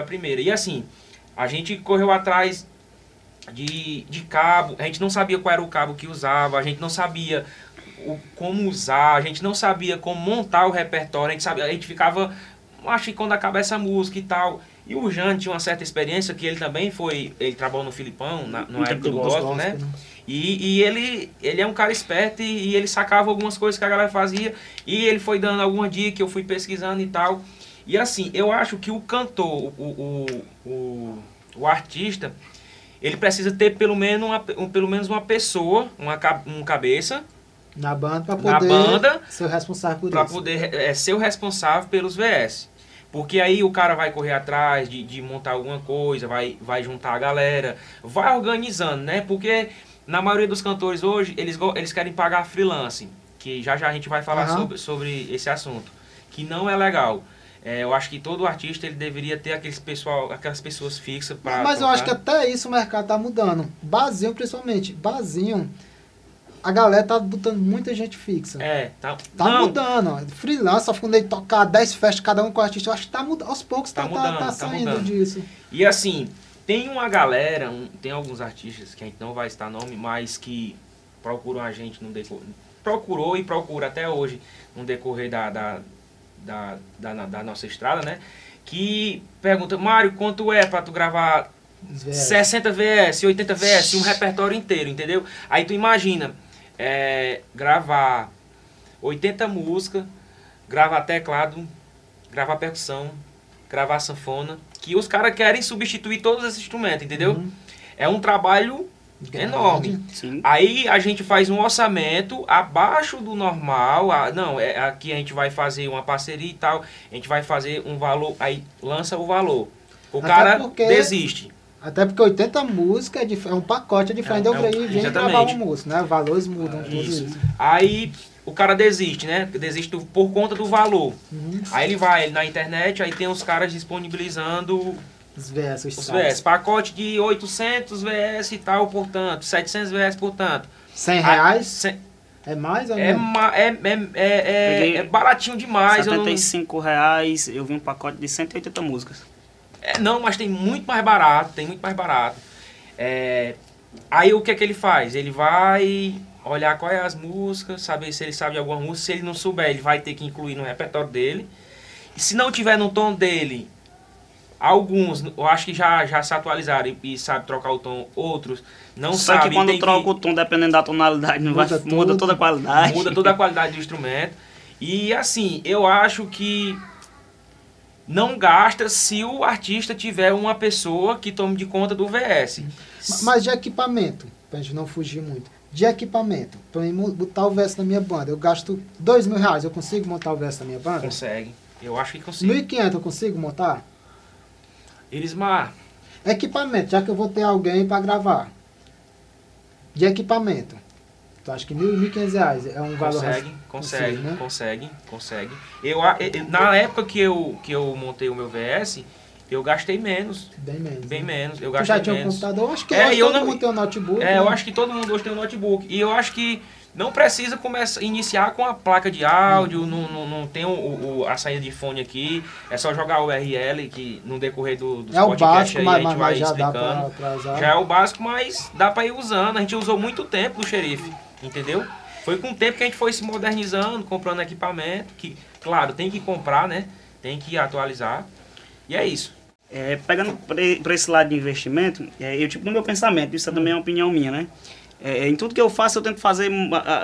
a primeira. E assim, a gente correu atrás de cabo, a gente não sabia qual era o cabo que usava, a gente não sabia como usar, a gente não sabia como montar o repertório, a gente ficava achicando a cabeça a música e tal. E o Jean tinha uma certa experiência, que ele também foi, ele trabalhou no Felipão, na época do gospel, né? E ele é um cara esperto e ele sacava algumas coisas que a galera fazia e ele foi dando alguma dica, eu fui pesquisando e tal. E assim, eu acho que o cantor, o artista, ele precisa ter pelo menos uma pessoa, um cabeça na banda para poder ser o responsável por isso. Para poder ser o responsável pelos VS. Porque aí o cara vai correr atrás de montar alguma coisa, vai juntar a galera, vai organizando, né? Porque na maioria dos cantores hoje, eles querem pagar freelancing, que já já a gente vai falar sobre esse assunto, que não é legal. É, eu acho que todo artista ele deveria ter aquelas pessoas fixas para... Mas eu acho que até isso o mercado tá mudando. Barzinho, principalmente. Barzinho, a galera tá botando muita gente fixa. É, tá mudando. Freelance, só quando ele tocar 10 festas, cada um com o artista, eu acho que tá mudando. Aos poucos tá saindo disso. E assim, tem uma galera, tem alguns artistas que a gente não vai citar nome, mas que procuram a gente no decorrer. Procurou e procura até hoje no decorrer da nossa estrada, né? Que pergunta, Mário, quanto é pra tu gravar 60 VS, 80 VS, um repertório inteiro, entendeu? Aí tu imagina... gravar 80 músicas, gravar teclado, gravar percussão, gravar sanfona, que os caras querem substituir todos esses instrumentos, entendeu? Uhum. É um trabalho enorme. Sim. Aí a gente faz um orçamento abaixo do normal, aqui a gente vai fazer uma parceria e tal, a gente vai fazer um valor, aí lança o valor. O cara desiste. Até porque 80 músicas é um pacote diferente. Eu vim gravar uma música, né? Valores mudam. Isso. Aí o cara desiste, né? Desiste por conta do valor. Uhum. Aí ele vai na internet, aí tem os caras disponibilizando os VS. Pacote de 800 VS e tal, portanto. 700 VS, portanto. R$100? É mais ou menos? É baratinho demais. R$75, eu vi um pacote de 180 músicas. Mas tem muito mais barato, Aí o que é que ele faz? Ele vai olhar qual é as músicas, saber se ele sabe alguma música. Se ele não souber, ele vai ter que incluir no repertório dele. E se não tiver no tom dele, alguns, eu acho que já se atualizaram e sabe trocar o tom, outros não sabem. Só que quando troca o tom, dependendo da tonalidade, muda toda a qualidade. Muda toda a qualidade do instrumento. E assim, eu acho que... Não gasta se o artista tiver uma pessoa que tome de conta do VS. Mas de equipamento, pra gente não fugir muito. De equipamento, pra mim botar o VS na minha banda, eu gasto R$2.000, eu consigo montar o VS na minha banda? Consegue, eu acho que consigo. R$1.500 eu consigo montar? Irismar. Equipamento, já que eu vou ter alguém pra gravar. De equipamento, tu acha que R$1.500 é um valor? Consegue. Eu, na época que eu montei o meu VS, eu gastei menos. Bem menos. Eu gastei. Tu já tinha um computador? Acho que todo mundo tem um notebook. Eu acho que todo mundo hoje tem um notebook. E eu acho que não precisa iniciar com a placa de áudio, não tem a saída de fone aqui. É só jogar o URL, que no decorrer dos podcasts aí a gente vai explicando. Já é o básico, mas dá pra ir usando. A gente usou muito tempo do Xerife, entendeu? Foi com o tempo que a gente foi se modernizando, comprando equipamento, que, claro, tem que comprar, né? Tem que atualizar. E é isso. Pegando para esse lado de investimento, no meu pensamento, isso também é uma opinião minha, né? Em tudo que eu faço, eu tento fazer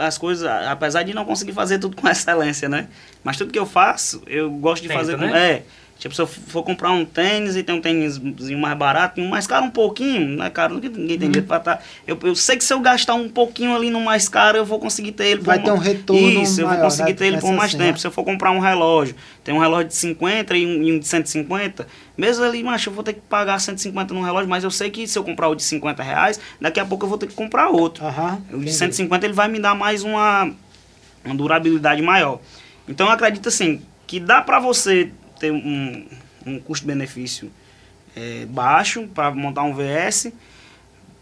as coisas, apesar de não conseguir fazer tudo com excelência, né? Mas tudo que eu faço, eu gosto de fazer com... Né? Tipo, se eu for comprar um tênis e tem um tênisinho mais barato, um mais caro um pouquinho, né, cara? Ninguém tem dinheiro pra estar... Eu sei que se eu gastar um pouquinho ali no mais caro, eu vou conseguir ter ele por... Vai ter um retorno Isso, maior, eu vou conseguir ter ele por mais tempo. Se eu for comprar um relógio, tem um relógio de 50 e um de 150... Mesmo ali, macho, eu vou ter que pagar 150 num relógio, mas eu sei que se eu comprar o de R$50, daqui a pouco eu vou ter que comprar outro. O de 150 ele vai me dar mais uma durabilidade maior. Então eu acredito assim, que dá pra você ter um custo-benefício baixo para montar um VS,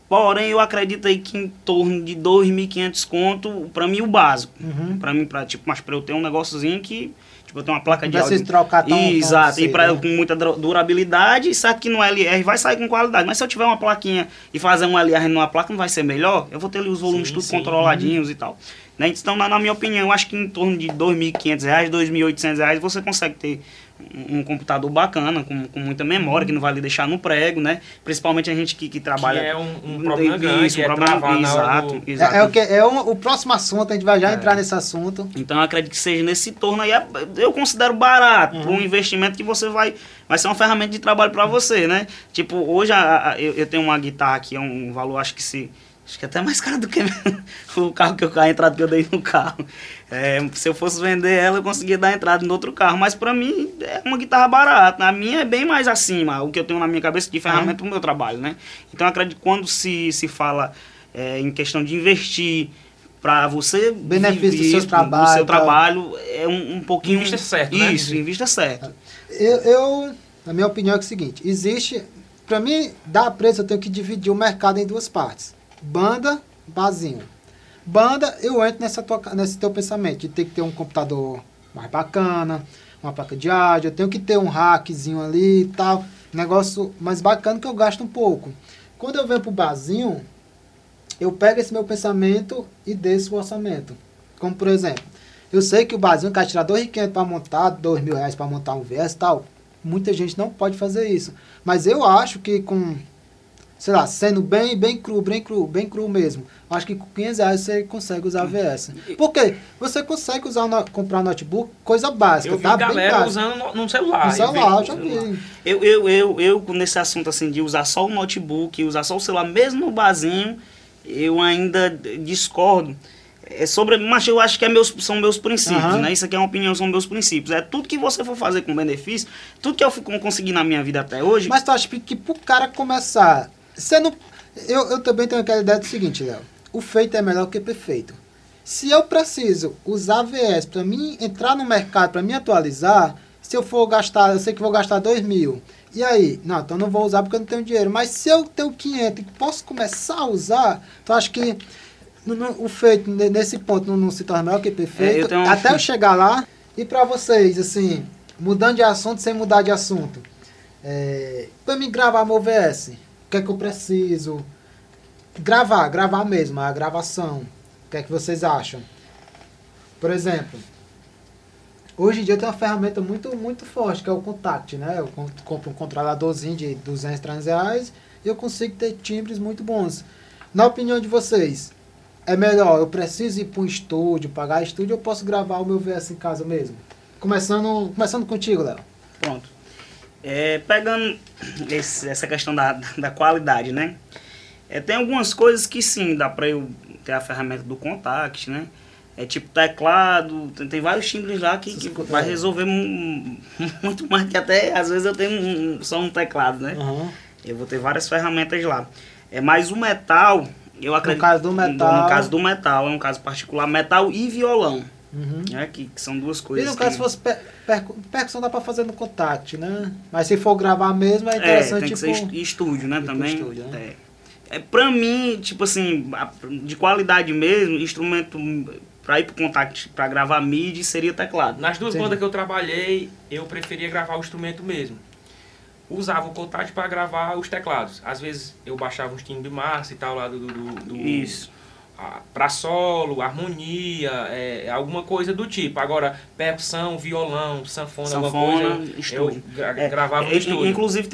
Porém, eu acredito aí que em torno de 2.500 conto, pra mim, o básico. Uhum. Pra mim, pra, tipo, mas pra eu ter um negóciozinho que... Tipo, eu tenho uma placa de áudio... Precisa trocar tão... Exato. E pra, com muita durabilidade, isso aqui no LR vai sair com qualidade. Mas se eu tiver uma plaquinha e fazer um LR numa placa, não vai ser melhor? Eu vou ter ali os volumes tudo controladinhos e tal. Né? Então, na minha opinião, eu acho que em torno de R$ 2.500, R$ 2.800, você consegue ter... um computador bacana, com muita memória, que não vai lhe deixar no prego, né? Principalmente a gente que trabalha... Que é um problema grande, isso, um problema, exato, do... exato. O próximo assunto, a gente vai já entrar nesse assunto. Então, eu acredito que seja nesse torno aí, eu considero barato, um investimento que você vai ser uma ferramenta de trabalho para você, né? Tipo, hoje eu tenho uma guitarra que é um valor, acho que é até mais caro do que o carro que eu a entrada que eu dei no carro. É, se eu fosse vender ela, eu conseguia dar entrada em outro carro. Mas pra mim, é uma guitarra barata. A minha é bem mais acima, o que eu tenho na minha cabeça de ferramenta pro meu trabalho, né? Então, eu acredito que quando se fala em questão de investir pra você... Benefício do seu trabalho. Do seu trabalho, é um pouquinho... Invista certo, né? Isso, invista certo. Na minha opinião, é o seguinte. Existe... Pra mim, dar preço, eu tenho que dividir o mercado em duas partes. Banda, barzinho. Banda, eu entro nesse teu pensamento de ter que ter um computador mais bacana, uma placa de áudio, eu tenho que ter um rackzinho ali e tal, negócio mais bacana que eu gasto um pouco. Quando eu venho pro barzinho, eu pego esse meu pensamento e desço o orçamento. Como por exemplo, eu sei que o barzinho quer tirar R$2.500 para montar, R$2.000 para montar um VS e tal. Muita gente não pode fazer isso. Mas eu acho que com... Sei lá, sendo bem cru mesmo. Acho que com R$500 você consegue usar VS. Porque você consegue comprar notebook, coisa básica, tá? Eu vi galera usando no celular. No celular, eu já vi. Eu, nesse assunto assim de usar só o notebook, usar só o celular, mesmo no barzinho, eu ainda discordo. Mas eu acho que são meus princípios, né? Isso aqui é uma opinião, são meus princípios. É tudo que você for fazer com benefício, tudo que eu consegui na minha vida até hoje... Mas tu acha que pro cara começar... Você não... Eu também tenho aquela ideia do seguinte, Léo. O feito é melhor que perfeito. Se eu preciso usar VS para mim entrar no mercado, para me atualizar, se eu for gastar, eu sei que vou gastar R$2.000. E aí? Não, então não vou usar porque eu não tenho dinheiro. Mas se eu tenho R$500 e posso começar a usar, então acho que o feito nesse ponto não se torna melhor que perfeito. Até eu chegar lá. E para vocês, assim, mudando de assunto sem mudar de assunto. Para mim gravar meu VS... O que é que eu preciso? Gravar mesmo, a gravação. O que é que vocês acham? Por exemplo, hoje em dia tem uma ferramenta muito, muito forte, que é o Kontakt, né? Eu compro um controladorzinho de R$200 e eu consigo ter timbres muito bons. Na opinião de vocês, é melhor, eu preciso ir para um estúdio, pagar estúdio, eu posso gravar o meu VS em casa mesmo? Começando contigo, Léo. Pronto. Pegando essa questão da qualidade, né? Tem algumas coisas que sim, dá pra eu ter a ferramenta do Kontakt, né? Tipo teclado, tem vários timbres lá que vai resolver muito mais que até, às vezes eu tenho só um teclado, né? Uhum. Eu vou ter várias ferramentas lá. Mas o metal, eu acredito... No caso do metal, é um caso particular, metal e violão. Uhum. Que são duas coisas. E no caso, se fosse percussão, dá pra fazer no Kontakt, né? Mas se for gravar mesmo, é interessante. Tem que ser estúdio, né? Também. Estúdio, né? Pra mim, tipo assim, de qualidade mesmo, instrumento pra ir pro Kontakt, pra gravar MIDI, seria teclado. Nas duas bandas que eu trabalhei, eu preferia gravar o instrumento mesmo. Usava o Kontakt pra gravar os teclados. Às vezes eu baixava uns timbres massa e tal, lá do... Isso. Para solo, harmonia, alguma coisa do tipo. Agora, percussão, violão, sanfona alguma coisa, estúdio. Gravava no estúdio. Inclusive,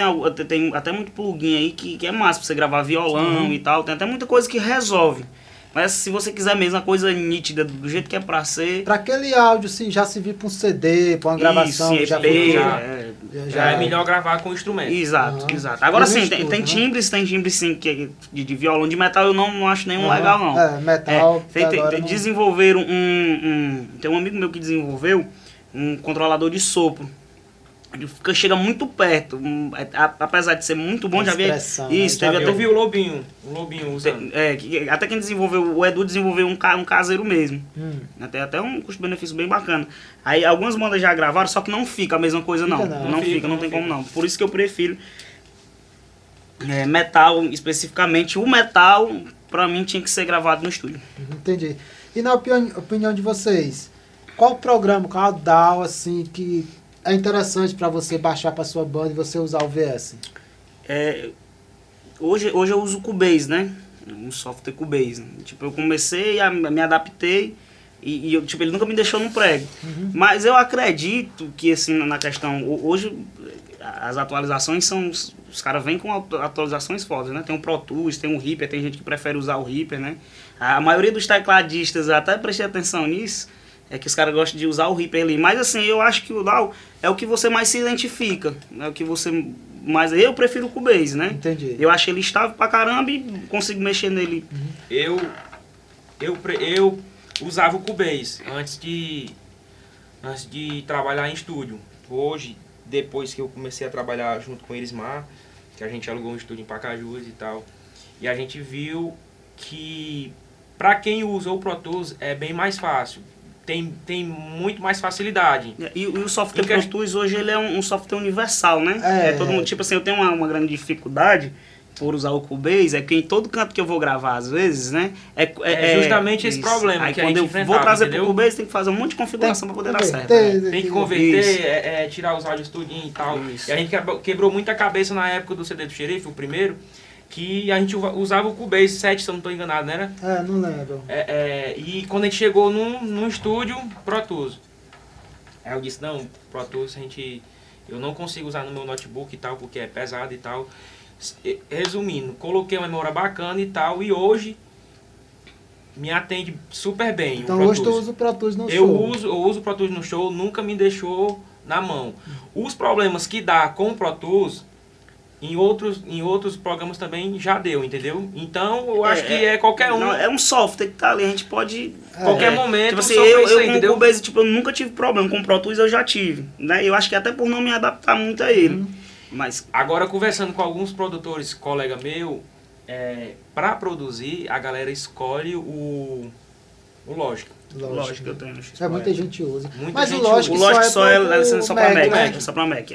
tem até muito plugin aí que é massa para você gravar violão e tal. Tem até muita coisa que resolve. Mas se você quiser mesmo uma coisa nítida, do jeito que é pra ser... Pra aquele áudio, sim, já servir pra um CD, pra uma gravação... Isso, já é melhor gravar com o instrumento. Exato, exato. Agora sim, tem timbres sim, que de violão, de metal eu não acho nenhum legal não. Metal... Desenvolveram Tem um amigo meu que desenvolveu um controlador de sopro. Chega muito perto, apesar de ser muito bom, já havia isso, né? Eu vi o Lobinho usando. Até quem desenvolveu, o Edu desenvolveu um caseiro mesmo. Até um custo-benefício bem bacana. Aí algumas bandas já gravaram, só que não fica a mesma coisa não. Não fica, não tem como não. Por isso que eu prefiro metal, especificamente o metal, pra mim tinha que ser gravado no estúdio. Entendi. E na opinião de vocês, qual programa, qual DAW, assim, que é interessante pra você baixar pra sua banda e você usar o VS? Hoje eu uso o Cubase, né? Um software Cubase. Tipo, eu comecei, me adaptei e eu, tipo, ele nunca me deixou no prego. Uhum. Mas eu acredito que, assim, na questão... Hoje as atualizações são... Os caras vêm com atualizações fodas, né? Tem o Pro Tools, tem o Reaper, tem gente que prefere usar o Reaper, né? A maioria dos tecladistas, eu até prestei atenção nisso, é que os caras gostam de usar o Reaper ali. Mas assim, eu acho que o DAW é o que você mais se identifica, é o que você... Mas eu prefiro o Cubase, né? Entendi. Eu acho ele estável pra caramba e consigo mexer nele. Eu usava o Cubase antes de trabalhar em estúdio. Hoje, depois que eu comecei a trabalhar junto com o Irismar, que a gente alugou um estúdio em Pacajus e tal, e a gente viu que pra quem usa o Pro Tools é bem mais fácil. Tem muito mais facilidade. E o software Pro Tools hoje ele é um software universal, né? Todo mundo, tipo assim, eu tenho uma grande dificuldade por usar o Cubase, é que em todo canto que eu vou gravar, às vezes, né? É justamente esse problema. Aí que quando a gente eu vou trazer pro Cubase, tem que fazer um monte de configuração para poder dar certo. Tem que converter, tirar os áudios tudinho e tal. Isso. E a gente quebrou muita cabeça na época do CD do Xerife, o primeiro, que a gente usava o Cubase 7, se eu não estou enganado, né? Não lembro. E quando a gente chegou num estúdio, Pro Tools. Aí eu disse, não, Pro Tools eu não consigo usar no meu notebook e tal, porque é pesado e tal. Resumindo, coloquei uma memória bacana e tal, e hoje me atende super bem. Então hoje tu usa o Pro Tools no show. Eu uso o Pro Tools no show, nunca me deixou na mão. Os problemas que dá com o Pro Tools... Em outros programas também já deu, entendeu? Então, eu acho que é qualquer um. Não, é um software que tá ali, a gente pode... Qualquer momento... Tipo assim, eu com o Cubase, tipo, eu nunca tive problema. Com o Pro Tools eu já tive, né? Eu acho que até por não me adaptar muito a ele. Mas... Agora, conversando com alguns produtores, colega meu, pra produzir, a galera escolhe o Logic. Logic eu tenho. Muita gente usa. Mas o Logic só para Mac. Só para Mac.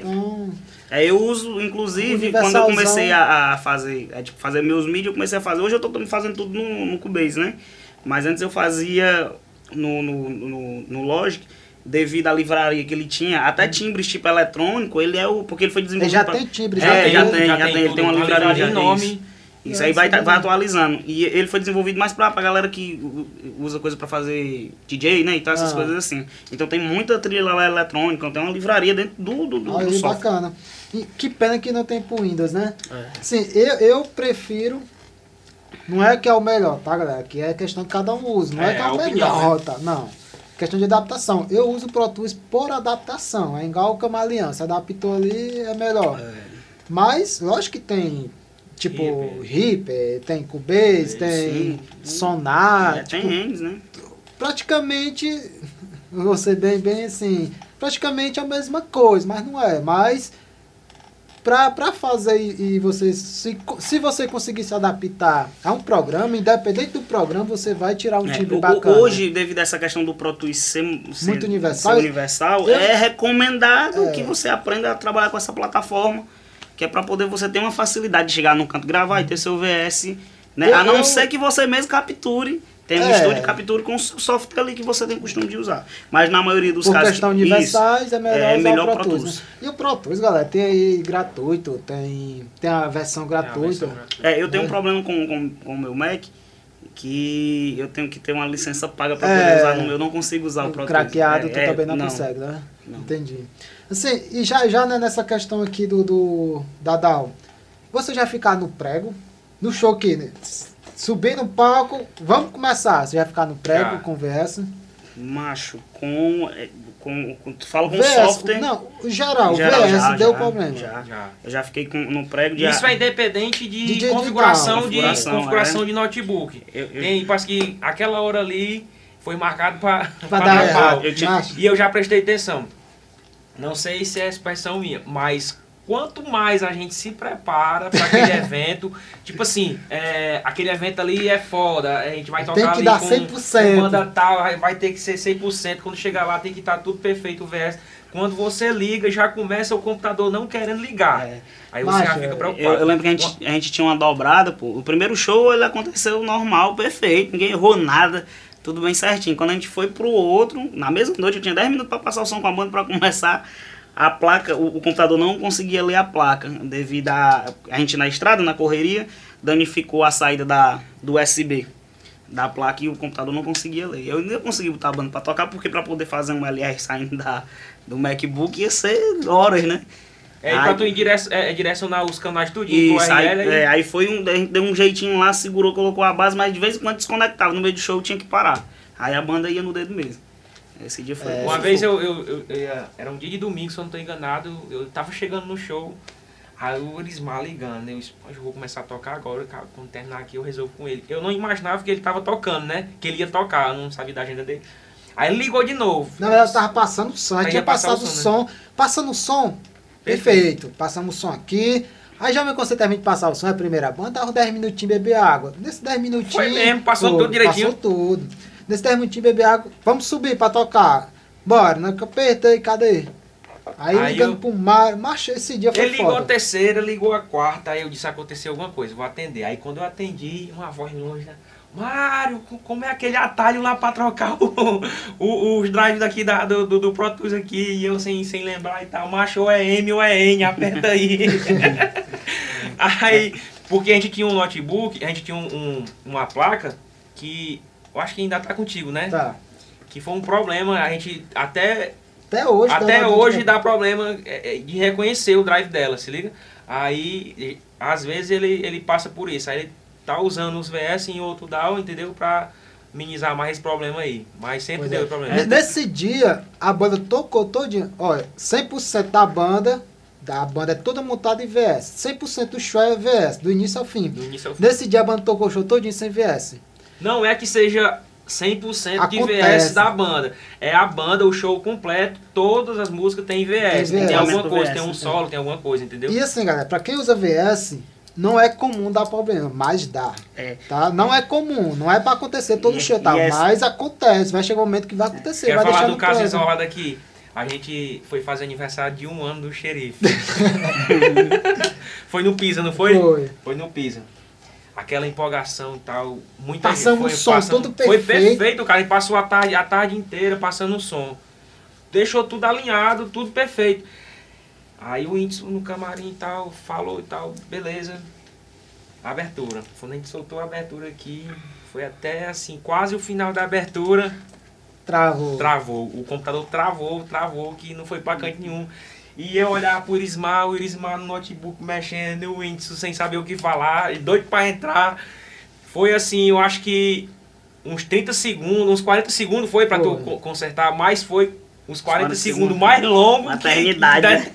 Eu uso, inclusive, quando eu comecei a fazer, tipo, fazer meus mídias, eu comecei a fazer. Hoje eu tô fazendo tudo no Cubase, né? Mas antes eu fazia no Logic, devido à livraria que ele tinha, até timbres tipo eletrônico, ele é o... Porque ele foi desenvolvido... Ele já tem timbre, já tem. Ele tem uma livraria de nome... Isso aí vai atualizando. E ele foi desenvolvido mais pra galera que usa coisa pra fazer DJ, né? Então essas coisas assim. Então tem muita trilha lá eletrônica, tem uma livraria dentro do software. Bacana. E que pena que não tem pro Windows, né? Sim, eu prefiro... Não é que é o melhor, tá, galera? Que é questão de cada um usa. Não é que é o melhor, tá? Não. Questão de adaptação. Eu uso o Pro Tools por adaptação. É igual o Camaleão. Se adaptou ali, é melhor. Mas, lógico que tem... Tipo, Reaper, tem Cubase, tem Sonata. Tem Hands, né? Praticamente, vou ser bem assim, praticamente a mesma coisa, mas não é. Mas, pra fazer e você, se você conseguir se adaptar a um programa, independente do programa, você vai tirar um timbre bacana. Hoje, devido a essa questão do Pro Tools ser muito universal, é recomendado que você aprenda a trabalhar com essa plataforma. Que é pra poder você ter uma facilidade de chegar no canto, gravar e ter seu VS, né? A não ser que você mesmo capture, tem um estúdio, capture com o software ali que você tem costume de usar. Mas na maioria dos casos... Por questão universais, é melhor usar o Pro Tools. Né? E o Pro Tools, galera, tem aí gratuito, tem a versão gratuita. Eu tenho um problema com o meu Mac, que eu tenho que ter uma licença paga pra poder usar no meu. Eu não consigo usar o Pro Tools. Craqueado tu também não consegue, né? Não. Entendi. Assim, e já né, nessa questão aqui da DAW, você já ficar no prego, no show aqui, né? Subir no palco, vamos começar, você já ficar no prego, conversa. Macho, tu fala com o software... Não, geral, VS deu problema. Eu já fiquei no prego de... Isso é independente de configuração de notebook. Tem, parece que aquela hora ali foi marcado para dar pau. E eu já prestei atenção. Não sei se é expressão minha, mas quanto mais a gente se prepara para aquele evento, tipo assim, aquele evento ali é foda, a gente vai tocar ali com banda tal, vai ter que ser 100%, quando chegar lá tem que estar tudo perfeito o VS. Quando você liga, já começa o computador não querendo ligar. É. Aí você já fica preocupado. Eu lembro que a gente tinha uma dobrada, pô. O primeiro show, ele aconteceu normal, perfeito. Ninguém errou nada. Tudo bem certinho. Quando a gente foi pro outro, na mesma noite, eu tinha 10 minutos pra passar o som com a banda pra começar. A placa, o computador não conseguia ler a placa, devido a gente na estrada, na correria, danificou a saída do USB da placa e o computador não conseguia ler. Eu nem consegui botar a banda pra tocar, porque pra poder fazer um LR saindo do MacBook ia ser horas, né? É, aí, pra tu direcionar os canais tudinho. Isso, aí foi a gente deu um jeitinho lá, segurou, colocou a base, mas de vez em quando desconectava, no meio do show tinha que parar. Aí a banda ia no dedo mesmo. Esse dia foi. Uma vez eu era um dia de domingo, se eu não tô enganado, eu tava chegando no show, aí o Irismar ligando, eu disse, eu vou começar a tocar agora, quando terminar aqui eu resolvo com ele. Eu não imaginava que ele tava tocando, né? Que ele ia tocar, eu não sabia da agenda dele. Aí ele ligou de novo. Na verdade, eu tava passando o som, a gente tinha passado o som, né? Passando o som, perfeito. Passamos o som aqui. Aí já me concentrei de passar o som, a primeira banda, dava 10 minutinhos, beber água. Nesses 10 minutinhos. Foi mesmo, passou tudo direitinho. Passou tudo. Nesse termininho, beber água, vamos subir pra tocar. Bora, né? Que eu apertei, cadê? Aí ligando pro Mário, marchei esse dia, foi foda. Ele ligou a terceira, ligou a quarta, aí eu disse, aconteceu alguma coisa, vou atender. Aí quando eu atendi, uma voz longe, né? Mário, como é aquele atalho lá pra trocar os drives daqui do Pro Tools aqui, e eu sem lembrar e tal, macho, ou é M ou é N, aperta aí. Aí, porque a gente tinha um notebook, a gente tinha uma placa que... Eu acho que ainda tá contigo, né? Tá. Que foi um problema, a gente até hoje dá problema de reconhecer o drive dela, se liga? Aí, às vezes ele passa por isso, aí ele tá usando os VS em outro DAW, entendeu? Pra minimizar mais esse problema aí, mas sempre deu problema. Nesse dia, a banda tocou todinha, olha, 100% da banda é toda montada em VS, 100% do show é VS, do início ao fim. Nesse dia a banda tocou o show todinho sem VS. Não é que seja 100% de VS da banda. É a banda, o show completo, todas as músicas têm VS. Tem alguma coisa, VS, tem um solo, tem alguma coisa, entendeu? E assim, galera, pra quem usa VS, não é comum dar problema, mas dá. É. Tá? Não é comum, não é pra acontecer todo show, tá? Mas acontece, vai chegar um momento que vai acontecer. Quer vai falar do caso isolado aqui? A gente foi fazer aniversário de 1 ano do Xerife. Foi no Pisa, não foi? Foi no Pisa. Aquela empolgação e tal, muita gente foi som, passando, tudo perfeito. Foi perfeito, cara, ele passou a tarde inteira passando o som. Deixou tudo alinhado, tudo perfeito. Aí o Windson no camarim e tal, falou e tal, beleza. Abertura. Quando a gente soltou a abertura aqui, foi até assim, quase o final da abertura. Travou. O computador travou, que não foi pra canto nenhum. E eu olhar pro Irismar, o Irismar no notebook mexendo, o Windson sem saber o que falar, doido pra entrar. Foi assim, eu acho que uns 30 segundos, uns 40 segundos foi pra tu consertar, mas foi uns 40 segundos mais longo. Uma eternidade.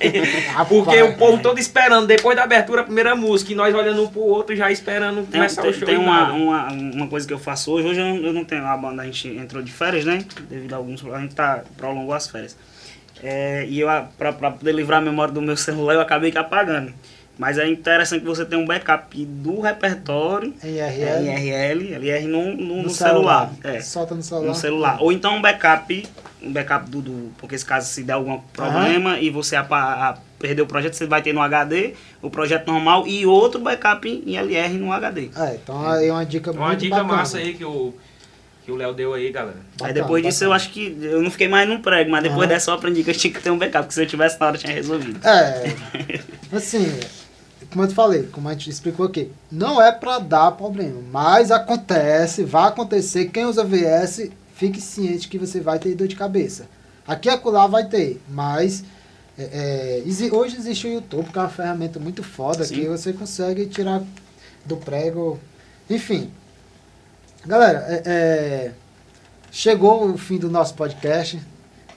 Porque o povo todo esperando, depois da abertura, a primeira música, e nós olhando um pro outro já esperando começar o show. Tem uma coisa que eu faço hoje, eu não tenho a banda, a gente entrou de férias, né? Devido a alguns problemas, a gente prolongou as férias. E eu, pra poder livrar a memória do meu celular, eu acabei apagando. Mas é interessante que você tenha um backup do repertório, LR no celular. Solta no celular. No celular. Ou então um backup porque esse caso se der algum problema e você perder o projeto, você vai ter no HD, o projeto normal e outro backup em LR no HD. Então aí é uma dica muito bacana. Massa aí que o Léo deu aí, galera. Aí depois disso eu acho que eu não fiquei mais num prego, mas depois dessa eu aprendi que eu tinha que ter um backup, porque se eu tivesse na hora eu tinha resolvido. Assim, como eu falei, como a gente explicou aqui, não é pra dar problema, mas acontece, vai acontecer, quem usa VS, fique ciente que você vai ter dor de cabeça. Aqui e acolá vai ter, mas hoje existe o YouTube, que é uma ferramenta muito foda, que você consegue tirar do prego, enfim. Galera, chegou o fim do nosso podcast,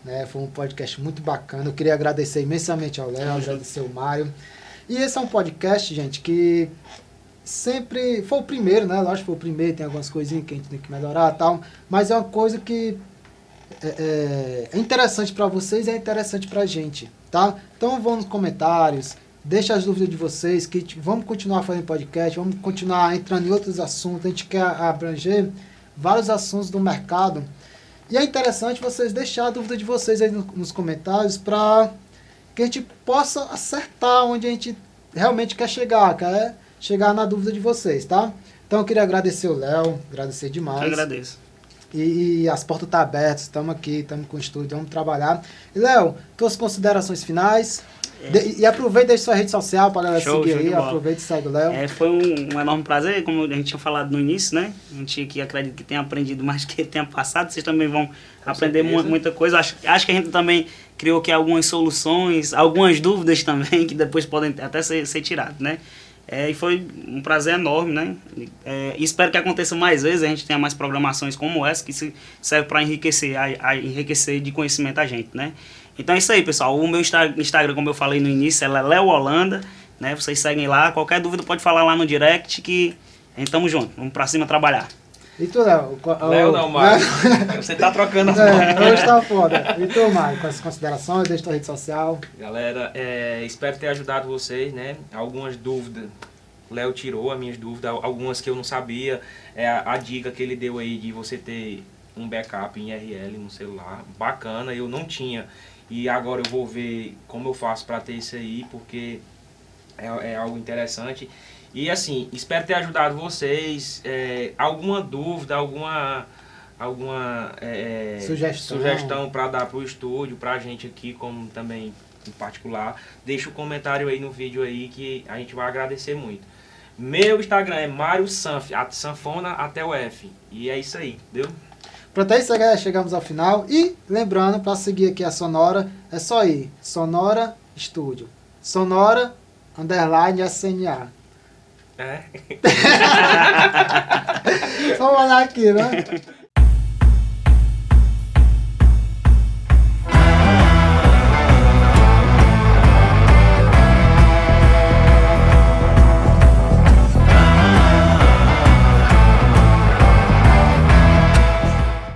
né? Foi um podcast muito bacana, eu queria agradecer imensamente ao Léo, agradecer ao Mário, e esse é um podcast, gente, que sempre foi o primeiro, né? Lógico que foi o primeiro, tem algumas coisinhas que a gente tem que melhorar e tal, mas é uma coisa que é interessante para vocês e é interessante pra gente, tá? Então vão nos comentários, deixa as dúvidas de vocês, que vamos continuar fazendo podcast, vamos continuar entrando em outros assuntos, a gente quer abranger vários assuntos do mercado. E é interessante vocês deixarem a dúvida de vocês aí nos comentários para que a gente possa acertar onde a gente realmente quer chegar, na dúvida de vocês, tá? Então eu queria agradecer o Léo, agradecer demais. Eu agradeço. E as portas estão abertas, estamos aqui, estamos com o estúdio, vamos trabalhar. E Léo, tuas considerações finais? E aproveita e deixa sua rede social para a galera seguir aí, aproveita e segue o Léo. Foi um enorme prazer, como a gente tinha falado no início, né? A gente aqui acredita que tenha aprendido mais que tenha passado, vocês também vão aprender muita coisa. Acho que a gente também criou aqui algumas soluções, algumas dúvidas também, que depois podem até ser tiradas, né? E foi um prazer enorme, né? Espero que aconteça mais vezes, a gente tenha mais programações como essa, que serve para enriquecer, enriquecer de conhecimento a gente, né? Então é isso aí, pessoal. O meu Instagram, como eu falei no início, é Leléu Holanda, né? Vocês seguem lá. Qualquer dúvida pode falar lá no direct que a gente tamo junto. Vamos pra cima trabalhar. E tu, Léo? Léo não, Mário. Você tá trocando as mãos. Hoje tá foda. E tu, Mário, com essas considerações, deixa tua rede social. Galera, espero ter ajudado vocês, né? Algumas dúvidas. O Léo tirou as minhas dúvidas, algumas que eu não sabia. A dica que ele deu aí de você ter um backup em IRL no celular. Bacana, eu não tinha. E agora eu vou ver como eu faço para ter isso aí, porque é algo interessante. E assim, espero ter ajudado vocês. Alguma dúvida, alguma sugestão para dar para o estúdio, para a gente aqui, como também em particular, deixa o comentário aí no vídeo aí que a gente vai agradecer muito. Meu Instagram é Mário Sanf, sanfona até o F. E é isso aí, entendeu? Pronto, é isso aí, galera. Chegamos ao final. E lembrando, para seguir aqui a Sonora, é só ir. Sonora Studio. Sonora _ SNA. É? Vamos olhar aqui, né?